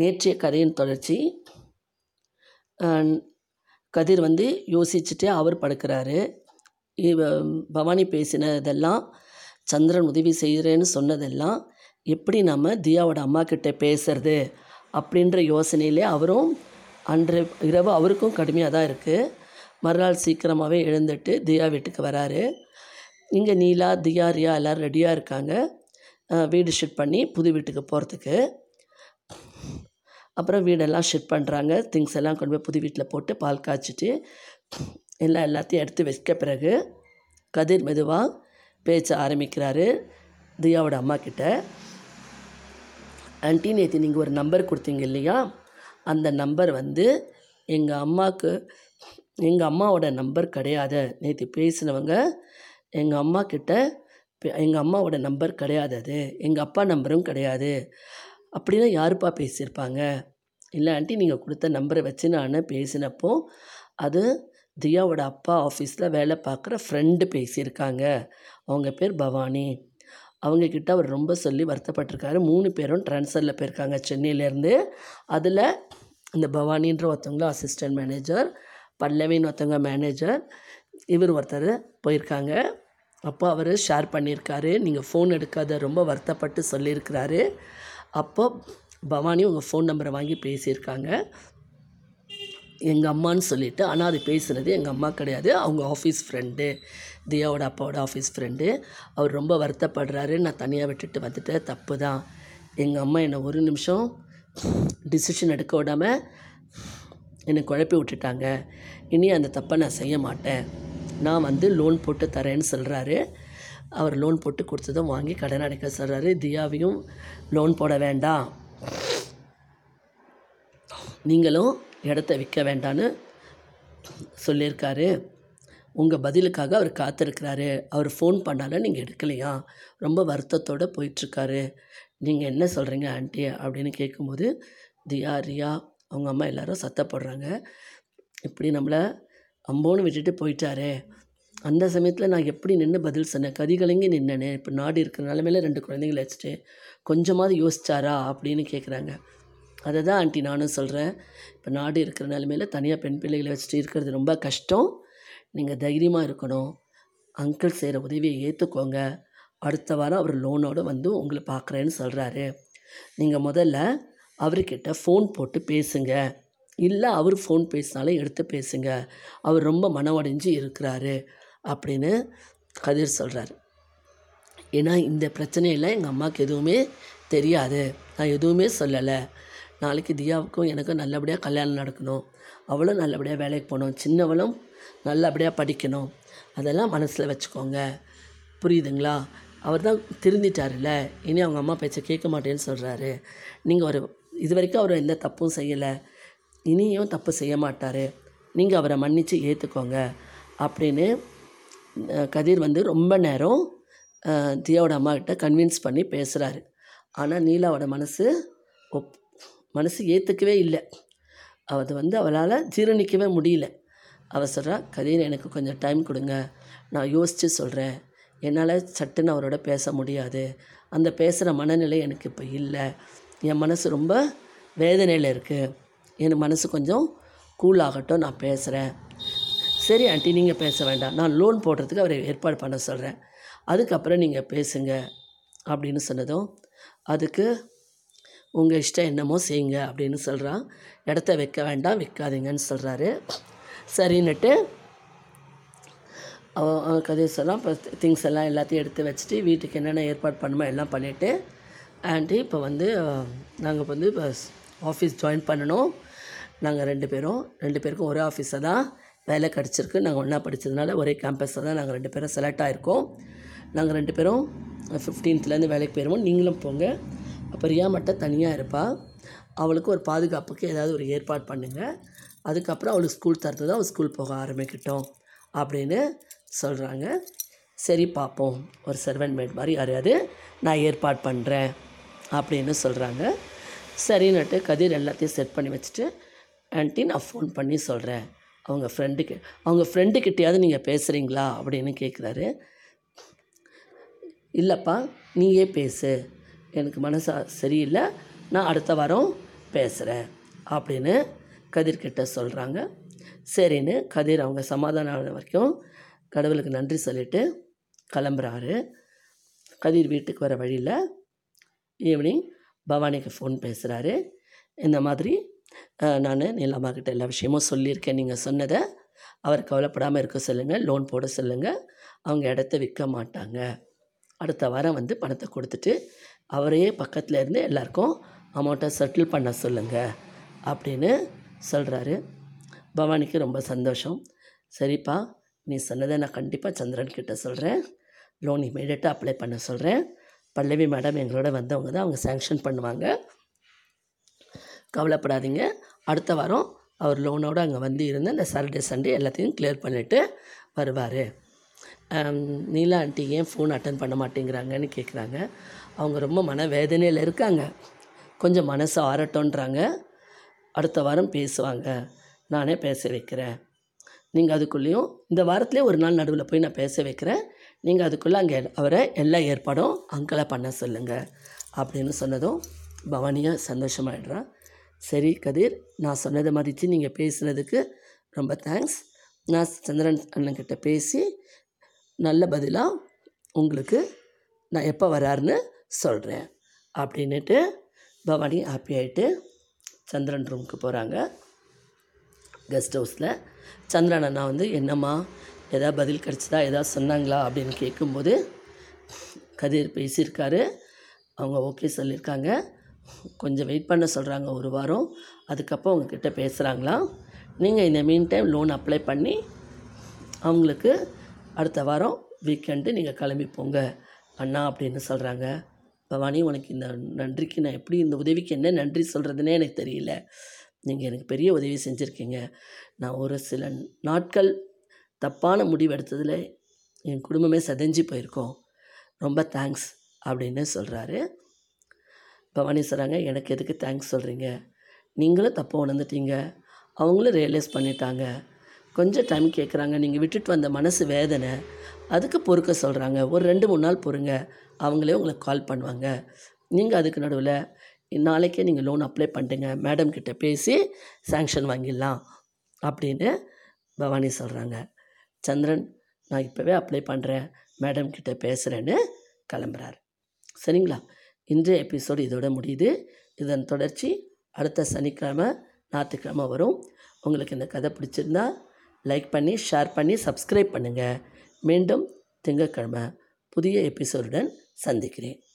நேற்றைய கதையின் தொடர்ச்சி. கதிர் வந்து யோசிச்சுட்டு அவர் படுக்கிறாரு. பவானி பேசினதெல்லாம், சந்திரன் உதவி செய்கிறேன்னு சொன்னதெல்லாம் எப்படி நாம் தியாவோட அம்மாக்கிட்ட பேசுறது அப்படின்ற யோசனையிலே அவரும் அன்று இரவு அவருக்கும் கடுமையாக தான் இருக்குது. மறுநாள் சீக்கிரமாகவே எழுந்துட்டு தியா வீட்டுக்கு வராரு. இங்கே நீலா, தியா, ரியா எல்லோரும் ரெடியாக இருக்காங்க வீடு ஷிஃப்ட் பண்ணி புது வீட்டுக்கு போகிறதுக்கு. அப்புறம் வீடெல்லாம் ஷிஃப்ட் பண்ணுறாங்க. திங்ஸ் எல்லாம் கொண்டு போய் புது வீட்டில் போட்டு பால் காய்ச்சிட்டு எல்லாத்தையும் எடுத்து வைக்க பிறகு கதிர் மெதுவாக பேச்ச ஆரம்பிக்கிறாரு தியாவோட அம்மாக்கிட்ட. ஆண்டி, நேற்று நீங்கள் ஒரு நம்பர் கொடுத்தீங்க இல்லையா, அந்த நம்பர் வந்து எங்கள் அம்மாவோட நம்பர் கிடையாது. நேற்று பேசினவங்க எங்கள் அம்மாவோட நம்பர் கிடையாது, அது எங்கள் அப்பா நம்பரும் கிடையாது. அப்படின்னா யாருப்பா பேசியிருப்பாங்க? இல்லை ஆண்டி, நீங்கள் கொடுத்த நம்பரை வச்சு நான் பேசினப்போ அது தியாவோட அப்பா ஆஃபீஸில் வேலை பார்க்குற ஃப்ரெண்டு பேசியிருக்காங்க. அவங்க பேர் பவானி. அவங்கக்கிட்ட அவர் ரொம்ப சொல்லி வருத்தப்பட்டிருக்காரு. 3 பேரும் ட்ரான்ஸ்ஃபரில் போயிருக்காங்க சென்னையிலேருந்து. அதில் இந்த பவானின்ற ஒருத்தவங்களும் அசிஸ்டன்ட் மேனேஜர், பல்லவின்னு ஒருத்தவங்க மேனேஜர், இவர் ஒருத்தர் போயிருக்காங்க. அப்போ அவர் ஷேர் பண்ணியிருக்காரு, நீங்கள் ஃபோன் எடுக்காத ரொம்ப வருத்தப்பட்டு சொல்லியிருக்கிறாரு. அப்போ பவானி உங்கள் ஃபோன் நம்பரை வாங்கி பேசியிருக்காங்க எங்கள் அம்மான்னு சொல்லிவிட்டு. ஆனால் அது பேசுனது எங்கள் அம்மா கிடையாது, அவங்க ஆஃபீஸ் ஃப்ரெண்டு, தியாவோட அப்பாவோட ஆஃபீஸ் ஃப்ரெண்டு. அவர் ரொம்ப வருத்தப்படுறாரு. நான் தனியாக விட்டுட்டு வந்துட்டேன், தப்பு தான். எங்கள் அம்மா என்னை ஒரு நிமிஷம் டிசிஷன் எடுக்க விடாமல் என்னை குழப்பி விட்டுட்டாங்க. இனி அந்த தப்பை நான் செய்ய மாட்டேன். நான் வந்து லோன் போட்டு தரேன்னு சொல்கிறாரு. அவர் லோன் போட்டு கொடுத்ததும் வாங்கி கடன் அடைக்க சொல்கிறாரு. தியாவையும் லோன் போட வேண்டாம், நீங்களும் இடத்த விற்க வேண்டான்னு சொல்லியிருக்காரு. உங்கள் பதிலுக்காக அவர் காத்திருக்கிறாரு. அவர் ஃபோன் பண்ணாலும் நீங்கள் எடுக்கலையா, ரொம்ப வருத்தத்தோடு போயிட்டுருக்காரு. நீங்கள் என்ன சொல்கிறீங்க ஆண்டி அப்படின்னு கேட்கும்போது தியா, ரியா அவங்க அம்மா எல்லோரும் சத்தப்படுறாங்க. இப்படி நம்மளை அம்போன்னு விட்டுட்டு போயிட்டாரே. அந்த சமயத்தில் நான் எப்படி நின்று பதில் சொன்னேன், கதிகலங்கி நின்னேனே. இப்போ நாடு இருக்கிற நிலமையில 2 குழந்தைங்களை வச்சுட்டு கொஞ்சமாவது யோசிச்சாரா அப்படின்னு கேட்குறாங்க. அதை தான் ஆண்டி நானும் சொல்கிறேன். இப்போ நாடு இருக்கிற நிலமையில தனியாக பெண் பிள்ளைகளை வச்சுட்டு இருக்கிறது ரொம்ப கஷ்டம். நீங்கள் தைரியமாக இருக்கணும். அங்கிள் செய்கிற உதவியை ஏற்றுக்கோங்க. அடுத்த வாரம் அவர் லோனோடு வந்து உங்களை பார்க்குறேன்னு சொல்கிறாரு. நீங்கள் முதல்ல அவர்கிட்ட ஃபோன் போட்டு பேசுங்க. இல்லை அவர் ஃபோன் பேசினாலும் எடுத்து பேசுங்க. அவர் ரொம்ப மனவடைஞ்சு இருக்கிறாரு அப்படின்னு கதிர் சொல்கிறார். ஏன்னா இந்த பிரச்சனையில் எங்கள் அம்மாவுக்கு எதுவுமே தெரியாது, நான் எதுவுமே சொல்லலை. நாளைக்கு தியாவுக்கும் எனக்கும் நல்லபடியாக கல்யாணம் நடக்கணும், அவளும் நல்லபடியாக வேலைக்கு போகணும், சின்னவளும் நல்லபடியாக படிக்கணும். அதெல்லாம் மனசில் வச்சுக்கோங்க, புரியுதுங்களா? அவர் தான் திருந்திட்டார்ல, இனி அவங்க அம்மா பேச்சை கேட்க மாட்டேன்னு சொல்கிறாரு. நீங்கள் ஒரு இது வரைக்கும் அவர் எந்த தப்பும் செய்யலை, இனியும் தப்பு செய்ய மாட்டார். நீங்கள் அவரை மன்னித்து ஏற்றுக்கோங்க அப்படின்னு கதிர் வந்து ரொம்ப நேரம் தியாவோட அம்மாக்கிட்ட கன்வின்ஸ் பண்ணி பேசுகிறாரு. ஆனால் நீலாவோட மனசு ஏற்றுக்கவே இல்லை. அது வந்து அவளால் ஜீரணிக்கவே முடியல. அவள் சொல்கிறா, கதிர் எனக்கு கொஞ்சம் டைம் கொடுங்க, நான் யோசித்து சொல்கிறேன். என்னால் சட்டுன்னு அவரோட பேச முடியாது, அந்த பேசுகிற மனநிலை எனக்கு இப்போ இல்லை. என் மனசு ரொம்ப வேதனையில் இருக்குது, என் மனசு கொஞ்சம் கூல் ஆகட்டும், நான் பேசுகிறேன். சரி ஆண்டி, நீங்கள் பேச வேண்டாம், நான் லோன் போடுறதுக்கு அவரை ஏற்பாடு பண்ண சொல்கிறேன், அதுக்கப்புறம் நீங்கள் பேசுங்க அப்படின்னு சொன்னதும் அதுக்கு உங்கள் இஷ்டம் என்னமோ செய்யுங்க அப்படின்னு சொல்கிறான். இடத்த வைக்க வேண்டாம், விற்காதீங்கன்னு சொல்கிறாரு. சரின்னுட்டு அவன் கதை சொல்லலாம். இப்போ திங்ஸ் எல்லாம் எல்லாத்தையும் எடுத்து வச்சுட்டு வீட்டுக்கு என்னென்ன ஏற்பாடு பண்ணுமோ எல்லாம் பண்ணிவிட்டு, ஆண்டி இப்போ வந்து நாங்கள் வந்து இப்போ ஆஃபீஸ் ஜாயின் பண்ணணும், நாங்கள் 2 பேருக்கும் ஒரே ஆஃபீஸை தான் வேலை கிடச்சிருக்கு. நாங்கள் ஒன்றா படித்ததுனால ஒரே கேம்பஸை தான் நாங்கள் 2 பேரும் செலக்ட் ஆகிருக்கோம். நாங்கள் 2 பேரும் 15th வேலைக்கு போயிடுவோம், நீங்களும் போங்க. அப்போ ரியா மட்டும் தனியாக இருப்பாள், அவளுக்கு ஒரு பாதுகாப்புக்கு ஏதாவது ஒரு ஏற்பாடு பண்ணுங்கள். அதுக்கப்புறம் அவளுக்கு ஸ்கூல் தரது தான், அவள் ஸ்கூல் போக ஆரம்பிக்கட்டும் அப்படின்னு சொல்கிறாங்க. சரி பார்ப்போம், ஒரு சர்வெண்ட் மேட் மாதிரி யாரையாவது நான் ஏற்பாடு பண்ணுறேன் அப்படின்னு சொல்கிறாங்க. சரின்னுட்டு கதிர் எல்லாத்தையும் செட் பண்ணி வச்சுட்டு, ஆண்டி நான் ஃபோன் பண்ணி சொல்கிறேன், அவங்க ஃப்ரெண்டுக்கிட்டையாவது நீங்கள் பேசுகிறீங்களா அப்படின்னு கேட்குறாரு. இல்லைப்பா, நீயே பேசு, எனக்கு மனசு சரியில்லை, நான் அடுத்த வாரம் பேசுகிறேன் அப்படின்னு கதிர்கிட்ட சொல்கிறாங்க. சரின்னு கதிர் அவங்க சமாதானம் ஆன வரைக்கும் கடவுளுக்கு நன்றி சொல்லிவிட்டு கிளம்புறாரு. கதிர் வீட்டுக்கு வர வழியில் ஈவினிங் பவானிக்கு ஃபோன் பேசுகிறாரு. இந்த மாதிரி நான் நீலாமாக்கிட்ட எல்லா விஷயமும் சொல்லியிருக்கேன், நீங்கள் சொன்னதை அவர் கவலைப்படாமல் இருக்க சொல்லுங்கள், லோன் போட சொல்லுங்கள், அவங்க இடத்த விற்க மாட்டாங்க, அடுத்த வாரம் வந்து பணத்தை கொடுத்துட்டு அவரையே பக்கத்தில் இருந்து எல்லாருக்கும் அமௌண்ட்டை செட்டில் பண்ண சொல்லுங்கள் அப்படின்னு சொல்கிறாரு. பவானிக்கு ரொம்ப சந்தோஷம். சரிப்பா, நீ சொன்னதை நான் கண்டிப்பாக சந்திரன்கிட்ட சொல்கிறேன், லோன் இமீடியட்டாக அப்ளை பண்ண சொல்கிறேன், பல்லவி மேடம் எங்களோட வந்தவங்க தான், அவங்க சேங்ஷன் பண்ணுவாங்க, கவலைப்படாதீங்க, அடுத்த வாரம் அவர் லோனோடு அங்கே வந்து இருந்து அந்த சாட்டர்டே சண்டே எல்லாத்தையும் கிளியர் பண்ணிவிட்டு வருவார். நீலா ஆண்ட்டி ஏன் ஃபோன் அட்டன் பண்ண மாட்டேங்கிறாங்கன்னு கேட்குறாங்க. அவங்க ரொம்ப மன வேதனையில் இருக்காங்க, கொஞ்சம் மனசு ஆறட்டோன்றாங்க, அடுத்த வாரம் பேசுவாங்க, நானே பேச வைக்கிறேன், நீங்கள் அதுக்குள்ளேயும் இந்த வாரத்திலே ஒரு நாள் நடுவில் போய் நான் பேச வைக்கிறேன், நீங்கள் அதுக்குள்ளே அங்கே அவரை எல்லா ஏற்பாடும் அங்கிளை பண்ண சொல்லுங்கள் அப்படின்னு சொன்னதும் பவானியாக சந்தோஷமாகிடுறான். சரி கதிர், நான் சொன்னதை மதித்து நீங்கள் பேசுனதுக்கு ரொம்ப தேங்க்ஸ், நான் சந்திரன் அண்ணன்கிட்ட பேசி நல்ல பதிலாக உங்களுக்கு நான் எப்போ வராருன்னு சொல்கிறேன் அப்படின்ட்டு பவானி ஹாப்பி ஆகிட்டு சந்திரன் ரூமுக்கு போகிறாங்க. கெஸ்ட் ஹவுஸில் சந்திரன் அண்ணா வந்து என்னம்மா எதாவது பதில் கிடச்சிதா, எதாவது சொன்னாங்களா அப்படின்னு கேட்கும்போது கதிர் பேசியிருக்காரு, அவங்க ஓகே சொல்லியிருக்காங்க, கொஞ்சம் வெயிட் பண்ண சொல்கிறாங்க ஒரு வாரம், அதுக்கப்புறம் அவங்கக்கிட்ட பேசுகிறாங்களாம், நீங்கள் இந்த மீன் டைம் லோன் அப்ளை பண்ணி அவங்களுக்கு அடுத்த வாரம் வீக்கெண்டு நீங்கள் கிளம்பி போங்க அண்ணா அப்படின்னு சொல்கிறாங்க. பவானி, உனக்கு இந்த நன்றிக்கு நான் எப்படி இந்த உதவிக்கு என்ன நன்றி சொல்கிறதுனே எனக்கு தெரியல, நீங்கள் எனக்கு பெரிய உதவி செஞ்சுருக்கீங்க, நான் ஒரு சில நாட்கள் தப்பான முடிவு எடுத்ததில் என் குடும்பமே சிதைஞ்சு போயிருக்கோம், ரொம்ப தேங்க்ஸ் அப்படின்னு சொல்கிறாரு. பவானி சொல்கிறாங்க, எனக்கு எதுக்கு தேங்க்ஸ் சொல்கிறீங்க, நீங்களும் தப்பாக உணர்ந்துட்டீங்க, அவங்களும் ரியலைஸ் பண்ணிட்டாங்க, கொஞ்சம் டைம் கேட்குறாங்க, நீங்கள் விட்டுட்டு வந்த மனசு வேதனை அதுக்கு பொறுக்க சொல்கிறாங்க, ஒரு 2-3 நாள் பொறுங்க, அவங்களே உங்களுக்கு கால் பண்ணுவாங்க, நீங்கள் அதுக்கு நடுவில் நாளைக்கே நீங்கள் லோன் அப்ளை பண்ணிட்டுங்க, மேடம்கிட்ட பேசி சேங்ஷன் வாங்கிடலாம் அப்படின்னு பவானி சொல்கிறாங்க. சந்திரன், நான் இப்போவே அப்ளை பண்ணுறேன், மேடம்கிட்ட பேசுகிறேன்னு கிளம்புறாரு. சரிங்களா, இன்றைய எபிசோடு இதோட முடியுது. இதன் தொடர்ச்சி அடுத்த சனிக்கிழமை ஞாயிற்றுக்கிழமை வரும். உங்களுக்கு இந்த கதை பிடிச்சிருந்தா லைக் பண்ணி ஷேர் பண்ணி சப்ஸ்கிரைப் பண்ணுங்கள். மீண்டும் திங்கட்கிழமை புதிய எபிசோடுடன் சந்திக்கிறேன்.